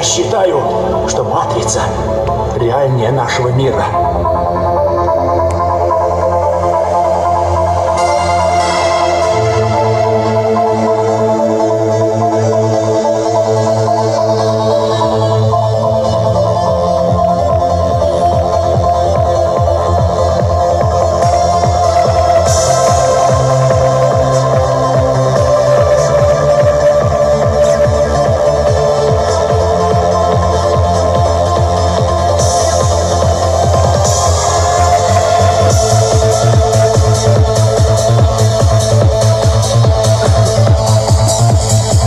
Я считаю, что матрица реальнее нашего мира.